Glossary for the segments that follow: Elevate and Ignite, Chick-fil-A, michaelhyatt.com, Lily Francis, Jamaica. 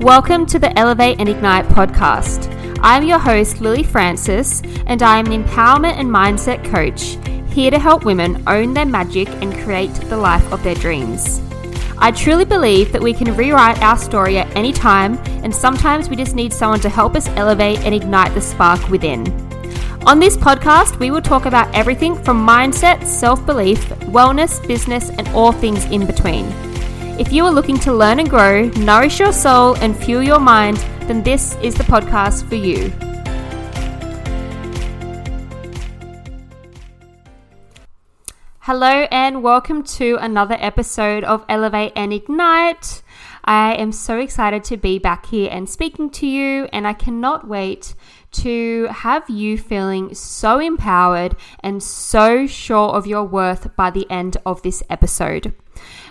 Welcome to the Elevate and Ignite podcast. I'm your host, Lily Francis, and I am an empowerment and mindset coach, here to help women own their magic and create the life of their dreams. I truly believe that we can rewrite our story at any time, and sometimes we just need someone to help us elevate and ignite the spark within. On this podcast, we will talk about everything from mindset, self-belief, wellness, business, and all things in between. If you are looking to learn and grow, nourish your soul, and fuel your mind, then this is the podcast for you. Hello and welcome to another episode of Elevate and Ignite. I am so excited to be back here and speaking to you, and I cannot wait to have you feeling so empowered and so sure of your worth by the end of this episode.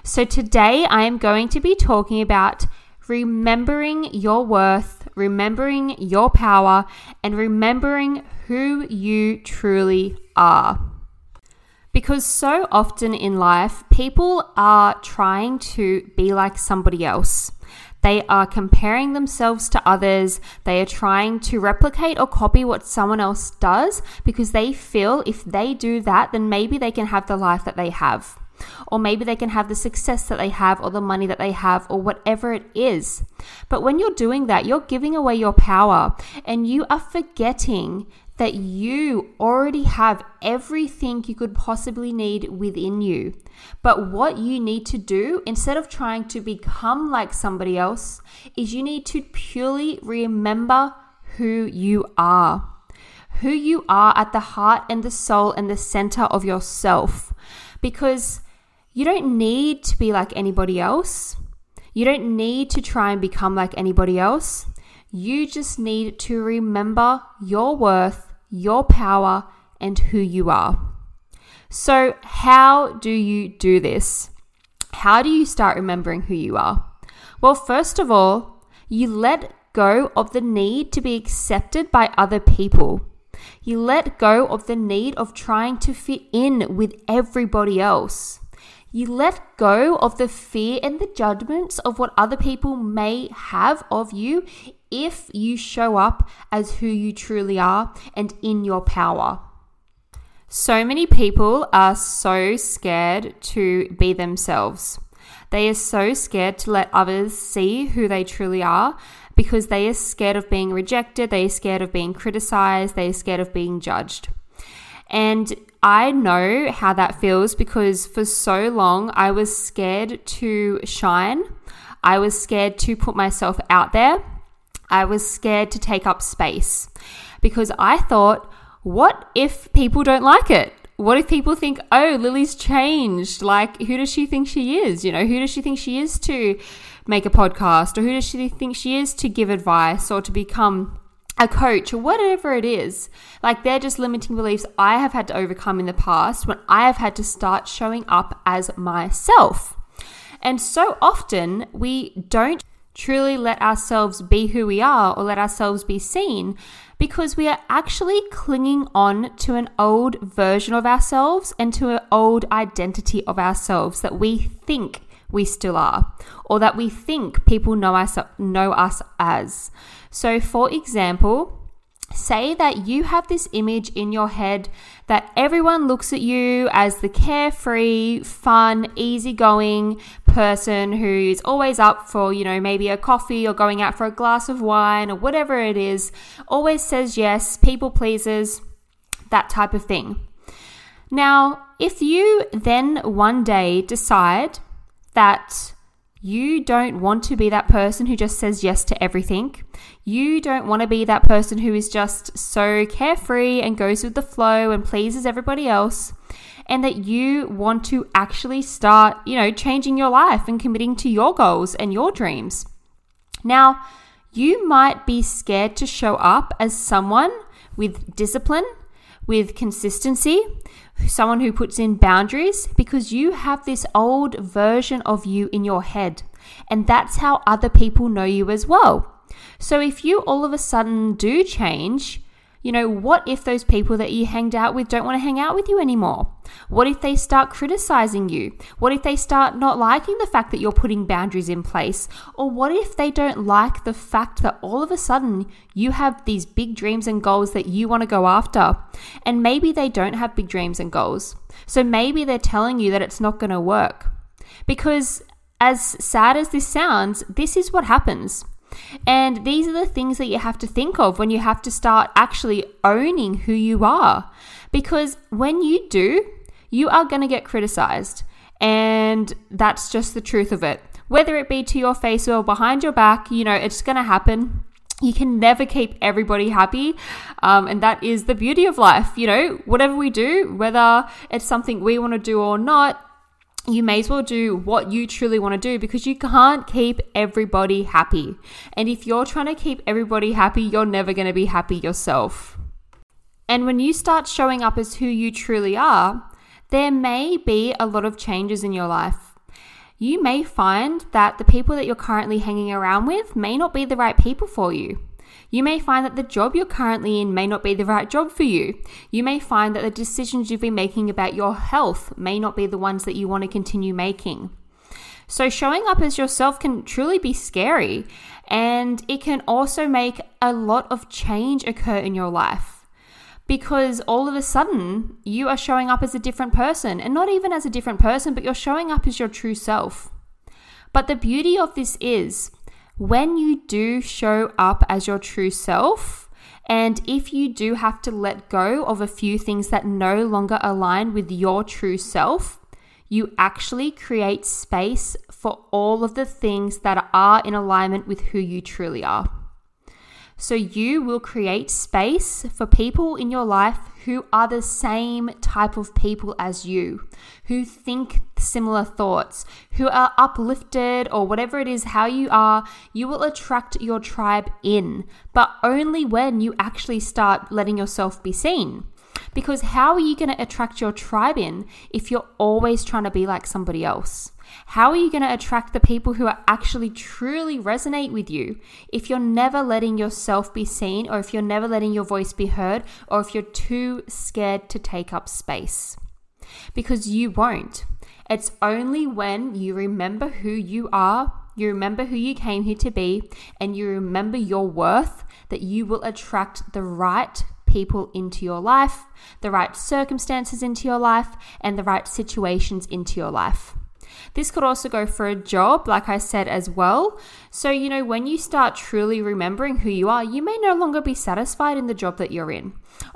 So today I am going to be talking about remembering your worth, remembering your power, and remembering who you truly are. Because so often in life, people are trying to be like somebody else. They are comparing themselves to others. They are trying to replicate or copy what someone else does because they feel if they do that, then maybe they can have the life that they have. Or maybe they can have the success that they have or the money that they have or whatever it is. But when you're doing that, you're giving away your power and you are forgetting that you already have everything you could possibly need within you. But what you need to do, instead of trying to become like somebody else, is you need to purely remember who you are. Who you are at the heart and the soul and the center of yourself. Because you don't need to be like anybody else. You don't need to try and become like anybody else. You just need to remember your worth, your power, and who you are. So how do you do this? How do you start remembering who you are? Well, first of all, you let go of the need to be accepted by other people. You let go of the need of trying to fit in with everybody else. You let go of the fear and the judgments of what other people may have of you if you show up as who you truly are and in your power. So many people are so scared to be themselves. They are so scared to let others see who they truly are because they are scared of being rejected, they are scared of being criticized, they are scared of being judged. And I know how that feels because for so long I was scared to shine. I was scared to put myself out there. I was scared to take up space because I thought, what if people don't like it? What if people think, oh, Lily's changed? Like, who does she think she is? You know, who does she think she is to make a podcast? Or who does she think she is to give advice or to become a coach or whatever it is? Like, they're just limiting beliefs I have had to overcome in the past when I have had to start showing up as myself. And so often we don't truly let ourselves be who we are or let ourselves be seen because we are actually clinging on to an old version of ourselves and to an old identity of ourselves that we think we still are, or that we think people know us as. So for example, say that you have this image in your head that everyone looks at you as the carefree, fun, easygoing person who is always up for, you know, maybe a coffee or going out for a glass of wine or whatever it is, always says yes, people pleases, that type of thing. Now, if you then one day decide that you don't want to be that person who just says yes to everything. You don't want to be that person who is just so carefree and goes with the flow and pleases everybody else, and that you want to actually start, you know, changing your life and committing to your goals and your dreams. Now, you might be scared to show up as someone with discipline, with consistency, someone who puts in boundaries, because you have this old version of you in your head, and that's how other people know you as well. So if you all of a sudden do change, you know, what if those people that you hanged out with don't want to hang out with you anymore? What if they start criticizing you? What if they start not liking the fact that you're putting boundaries in place? Or what if they don't like the fact that all of a sudden you have these big dreams and goals that you want to go after? And maybe they don't have big dreams and goals. So maybe they're telling you that it's not going to work. Because as sad as this sounds, this is what happens. And these are the things that you have to think of when you have to start actually owning who you are. Because when you do, you are going to get criticized. And that's just the truth of it. Whether it be to your face or behind your back, you know, it's going to happen. You can never keep everybody happy. And that is the beauty of life. You know, whatever we do, whether it's something we want to do or not, you may as well do what you truly want to do, because you can't keep everybody happy. And if you're trying to keep everybody happy, you're never going to be happy yourself. And when you start showing up as who you truly are, there may be a lot of changes in your life. You may find that the people that you're currently hanging around with may not be the right people for you. You may find that the job you're currently in may not be the right job for you. You may find that the decisions you've been making about your health may not be the ones that you want to continue making. So showing up as yourself can truly be scary, and it can also make a lot of change occur in your life. Because all of a sudden, you are showing up as a different person, and not even as a different person, but you're showing up as your true self. But the beauty of this is, when you do show up as your true self, and if you do have to let go of a few things that no longer align with your true self, you actually create space for all of the things that are in alignment with who you truly are. So you will create space for people in your life who are the same type of people as you, who think similar thoughts, who are uplifted, or whatever it is, how you are. You will attract your tribe in, but only when you actually start letting yourself be seen. Because how are you going to attract your tribe in if you're always trying to be like somebody else? How are you going to attract the people who are actually truly resonate with you if you're never letting yourself be seen, or if you're never letting your voice be heard, or if you're too scared to take up space? Because you won't. It's only when you remember who you are, you remember who you came here to be, and you remember your worth, that you will attract the right people into your life, the right circumstances into your life, and the right situations into your life. This could also go for a job, like I said as well. So, you know, when you start truly remembering who you are, you may no longer be satisfied in the job that you're in.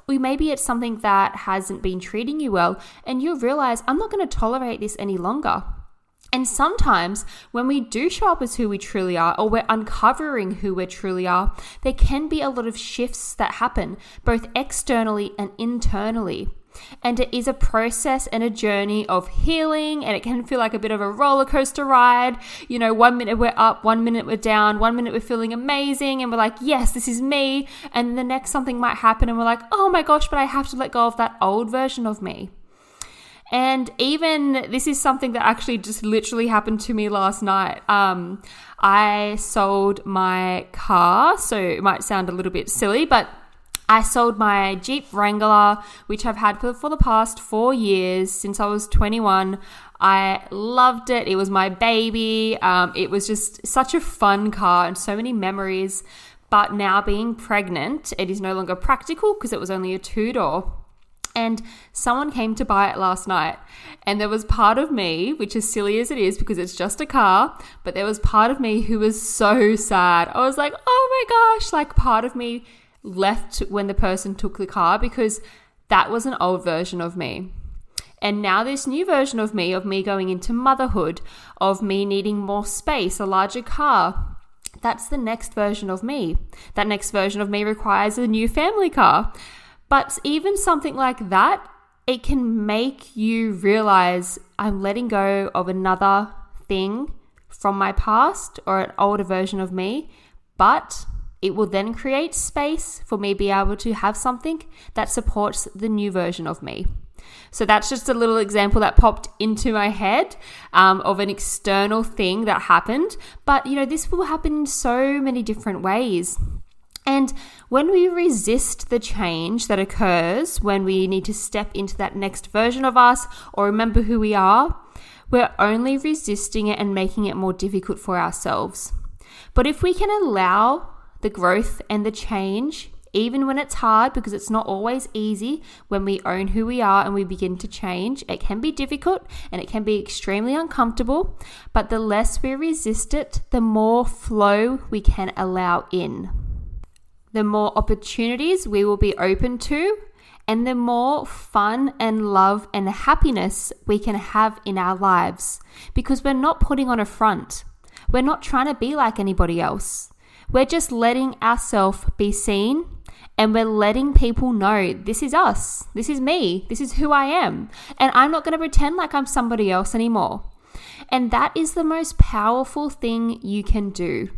Or maybe it's something that hasn't been treating you well, and you realize, I'm not going to tolerate this any longer. And sometimes when we do show up as who we truly are, or we're uncovering who we truly are, there can be a lot of shifts that happen, both externally and internally. And it is a process and a journey of healing, and it can feel like a bit of a roller coaster ride. You know, 1 minute we're up, 1 minute we're down, 1 minute we're feeling amazing, and we're like, yes, this is me. And the next something might happen, and we're like, oh my gosh, but I have to let go of that old version of me. And even this is something that actually just literally happened to me last night. I sold my car, so it might sound a little bit silly, but I sold my Jeep Wrangler, which I've had for the past 4 years, since I was 21. I loved it. It was my baby. It was just such a fun car and so many memories. But now being pregnant, it is no longer practical because it was only a two-door. And someone came to buy it last night. And there was part of me, which is silly as it is because it's just a car, but there was part of me who was so sad. I was like, oh my gosh, like part of me left when the person took the car, because that was an old version of me. And now this new version of me going into motherhood, of me needing more space, a larger car, that's the next version of me. That next version of me requires a new family car. But even something like that, it can make you realize, I'm letting go of another thing from my past, or an older version of me, but it will then create space for me be able to have something that supports the new version of me. So that's just a little example that popped into my head of an external thing that happened. But, you know, this will happen in so many different ways. And when we resist the change that occurs when we need to step into that next version of us or remember who we are, we're only resisting it and making it more difficult for ourselves. But if we can allow the growth and the change, even when it's hard, because it's not always easy, when we own who we are and we begin to change, it can be difficult and it can be extremely uncomfortable, but the less we resist it, the more flow we can allow in. The more opportunities we will be open to, and the more fun and love and happiness we can have in our lives, because we're not putting on a front. We're not trying to be like anybody else. We're just letting ourselves be seen, and we're letting people know this is us, this is me, this is who I am, and I'm not going to pretend like I'm somebody else anymore. And that is the most powerful thing you can do.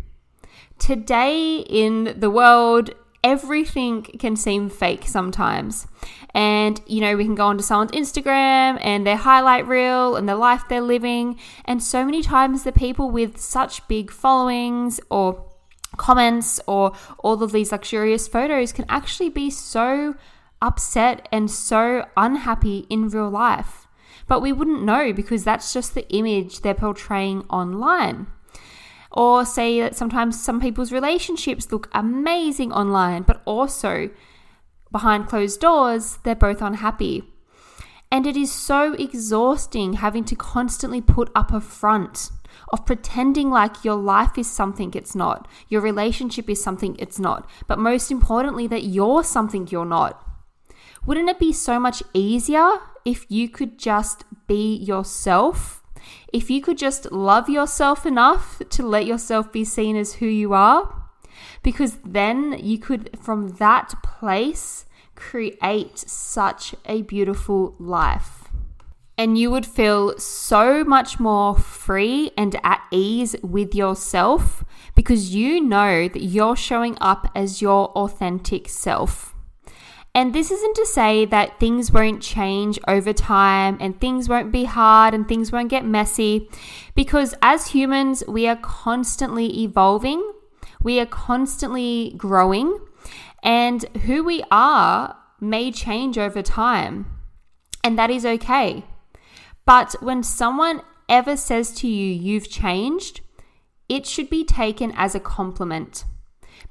Today in the world, everything can seem fake sometimes. And, you know, we can go onto someone's Instagram and their highlight reel and the life they're living. And so many times the people with such big followings or comments or all of these luxurious photos can actually be so upset and so unhappy in real life. But we wouldn't know because that's just the image they're portraying online. Or say that sometimes some people's relationships look amazing online, but also behind closed doors, they're both unhappy. And it is so exhausting having to constantly put up a front of pretending like your life is something it's not, your relationship is something it's not, but most importantly that you're something you're not. Wouldn't it be so much easier if you could just be yourself? If you could just love yourself enough to let yourself be seen as who you are, because then you could, from that place, create such a beautiful life. And you would feel so much more free and at ease with yourself because you know that you're showing up as your authentic self. And this isn't to say that things won't change over time and things won't be hard and things won't get messy, because as humans, we are constantly evolving, we are constantly growing, and who we are may change over time, and that is okay. But when someone ever says to you, you've changed, it should be taken as a compliment.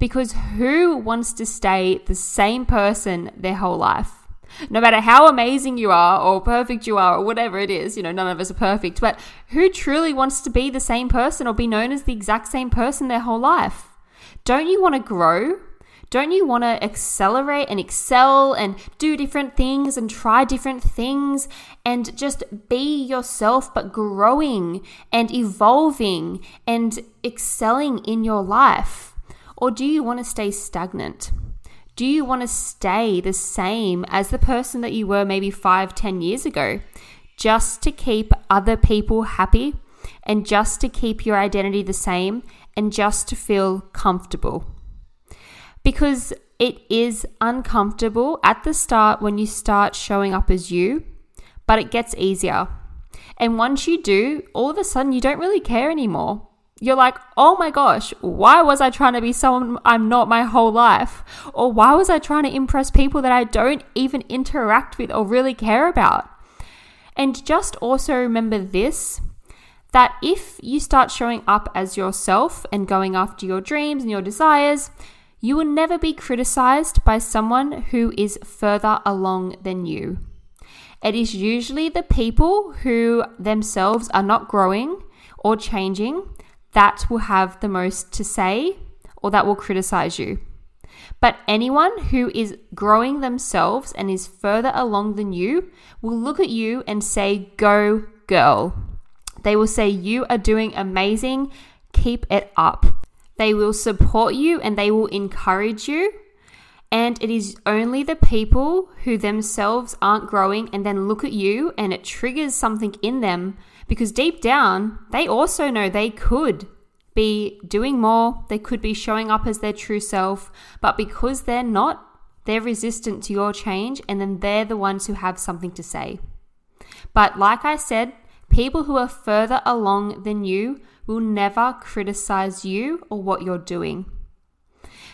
Because who wants to stay the same person their whole life? No matter how amazing you are or perfect you are or whatever it is, you know, none of us are perfect, but who truly wants to be the same person or be known as the exact same person their whole life? Don't you want to grow? Don't you want to accelerate and excel and do different things and try different things and just be yourself, but growing and evolving and excelling in your life? Or do you want to stay stagnant? Do you want to stay the same as the person that you were maybe 5-10 years ago, just to keep other people happy and just to keep your identity the same and just to feel comfortable? Because it is uncomfortable at the start when you start showing up as you, but it gets easier. And once you do, all of a sudden you don't really care anymore. You're like, oh my gosh, why was I trying to be someone I'm not my whole life? Or why was I trying to impress people that I don't even interact with or really care about? And just also remember this, that if you start showing up as yourself and going after your dreams and your desires, you will never be criticized by someone who is further along than you. It is usually the people who themselves are not growing or changing that will have the most to say or that will criticize you. But anyone who is growing themselves and is further along than you will look at you and say, go girl. They will say, you are doing amazing, keep it up. They will support you and they will encourage you. And it is only the people who themselves aren't growing and then look at you and it triggers something in them, because deep down, they also know they could be doing more, they could be showing up as their true self, but because they're not, they're resistant to your change, and then they're the ones who have something to say. But like I said, people who are further along than you will never criticize you or what you're doing.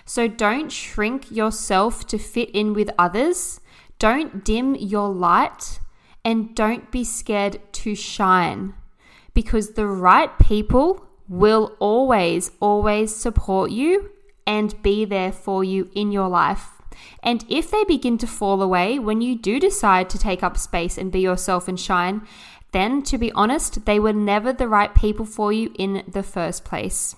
So don't shrink yourself to fit in with others. Don't dim your light, and don't be scared to shine, because the right people will always, always support you and be there for you in your life. And if they begin to fall away when you do decide to take up space and be yourself and shine, then to be honest, they were never the right people for you in the first place.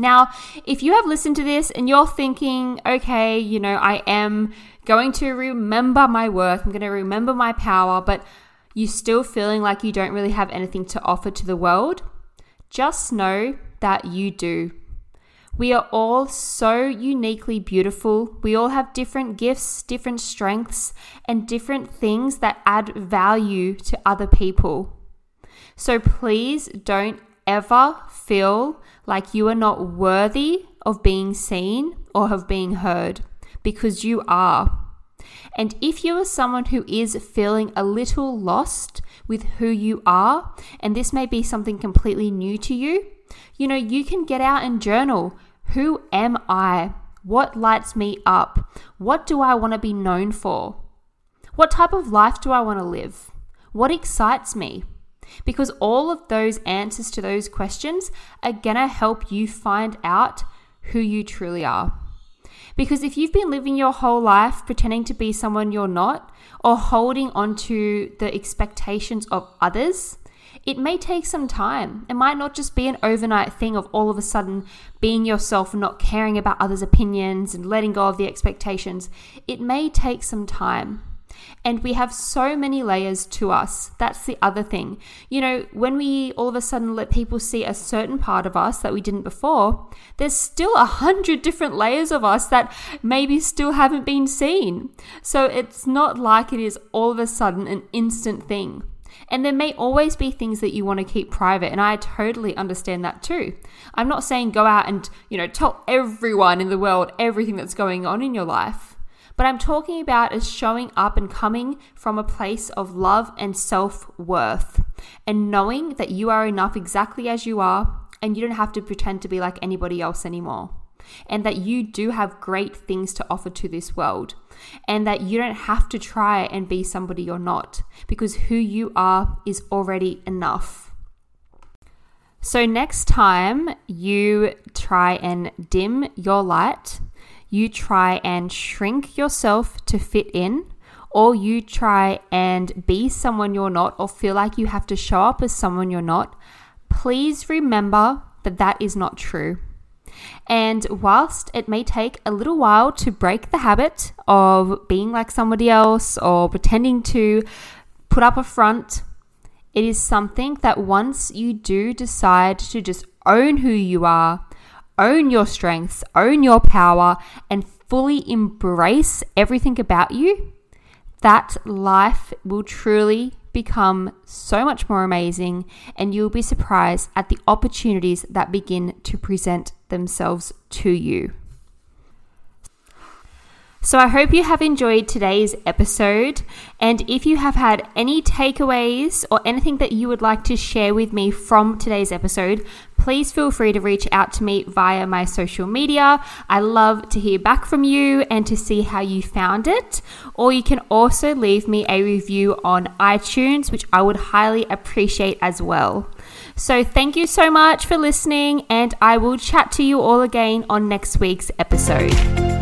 Now, if you have listened to this and you're thinking, okay, you know, I am going to remember my worth, I'm going to remember my power, but you're still feeling like you don't really have anything to offer to the world, just know that you do. We are all so uniquely beautiful. We all have different gifts, different strengths, and different things that add value to other people. So please don't ever feel like you are not worthy of being seen or of being heard, because you are. And if you are someone who is feeling a little lost with who you are, and this may be something completely new to you, you know, you can get out and journal. Who am I? What lights me up? What do I want to be known for? What type of life do I want to live? What excites me? Because all of those answers to those questions are going to help you find out who you truly are. Because if you've been living your whole life pretending to be someone you're not, or holding on to the expectations of others, it may take some time. It might not just be an overnight thing of all of a sudden being yourself and not caring about others' opinions and letting go of the expectations. It may take some time. And we have so many layers to us. That's the other thing. You know, when we all of a sudden let people see a certain part of us that we didn't before, there's still 100 different layers of us that maybe still haven't been seen. So it's not like it is all of a sudden an instant thing. And there may always be things that you want to keep private, and I totally understand that too. I'm not saying go out and, you know, tell everyone in the world everything that's going on in your life. But I'm talking about is showing up and coming from a place of love and self-worth, and knowing that you are enough exactly as you are, and you don't have to pretend to be like anybody else anymore. And that you do have great things to offer to this world, and that you don't have to try and be somebody you're not, because who you are is already enough. So next time you try and dim your light, you try and shrink yourself to fit in, or you try and be someone you're not, or feel like you have to show up as someone you're not, please remember that that is not true. And whilst it may take a little while to break the habit of being like somebody else or pretending to put up a front, it is something that once you do decide to just own who you are, own your strengths, own your power, and fully embrace everything about you, that life will truly become so much more amazing, and you'll be surprised at the opportunities that begin to present themselves to you. So I hope you have enjoyed today's episode, and if you have had any takeaways or anything that you would like to share with me from today's episode, please feel free to reach out to me via my social media. I love to hear back from you and to see how you found it. Or you can also leave me a review on iTunes, which I would highly appreciate as well. So thank you so much for listening, and I will chat to you all again on next week's episode.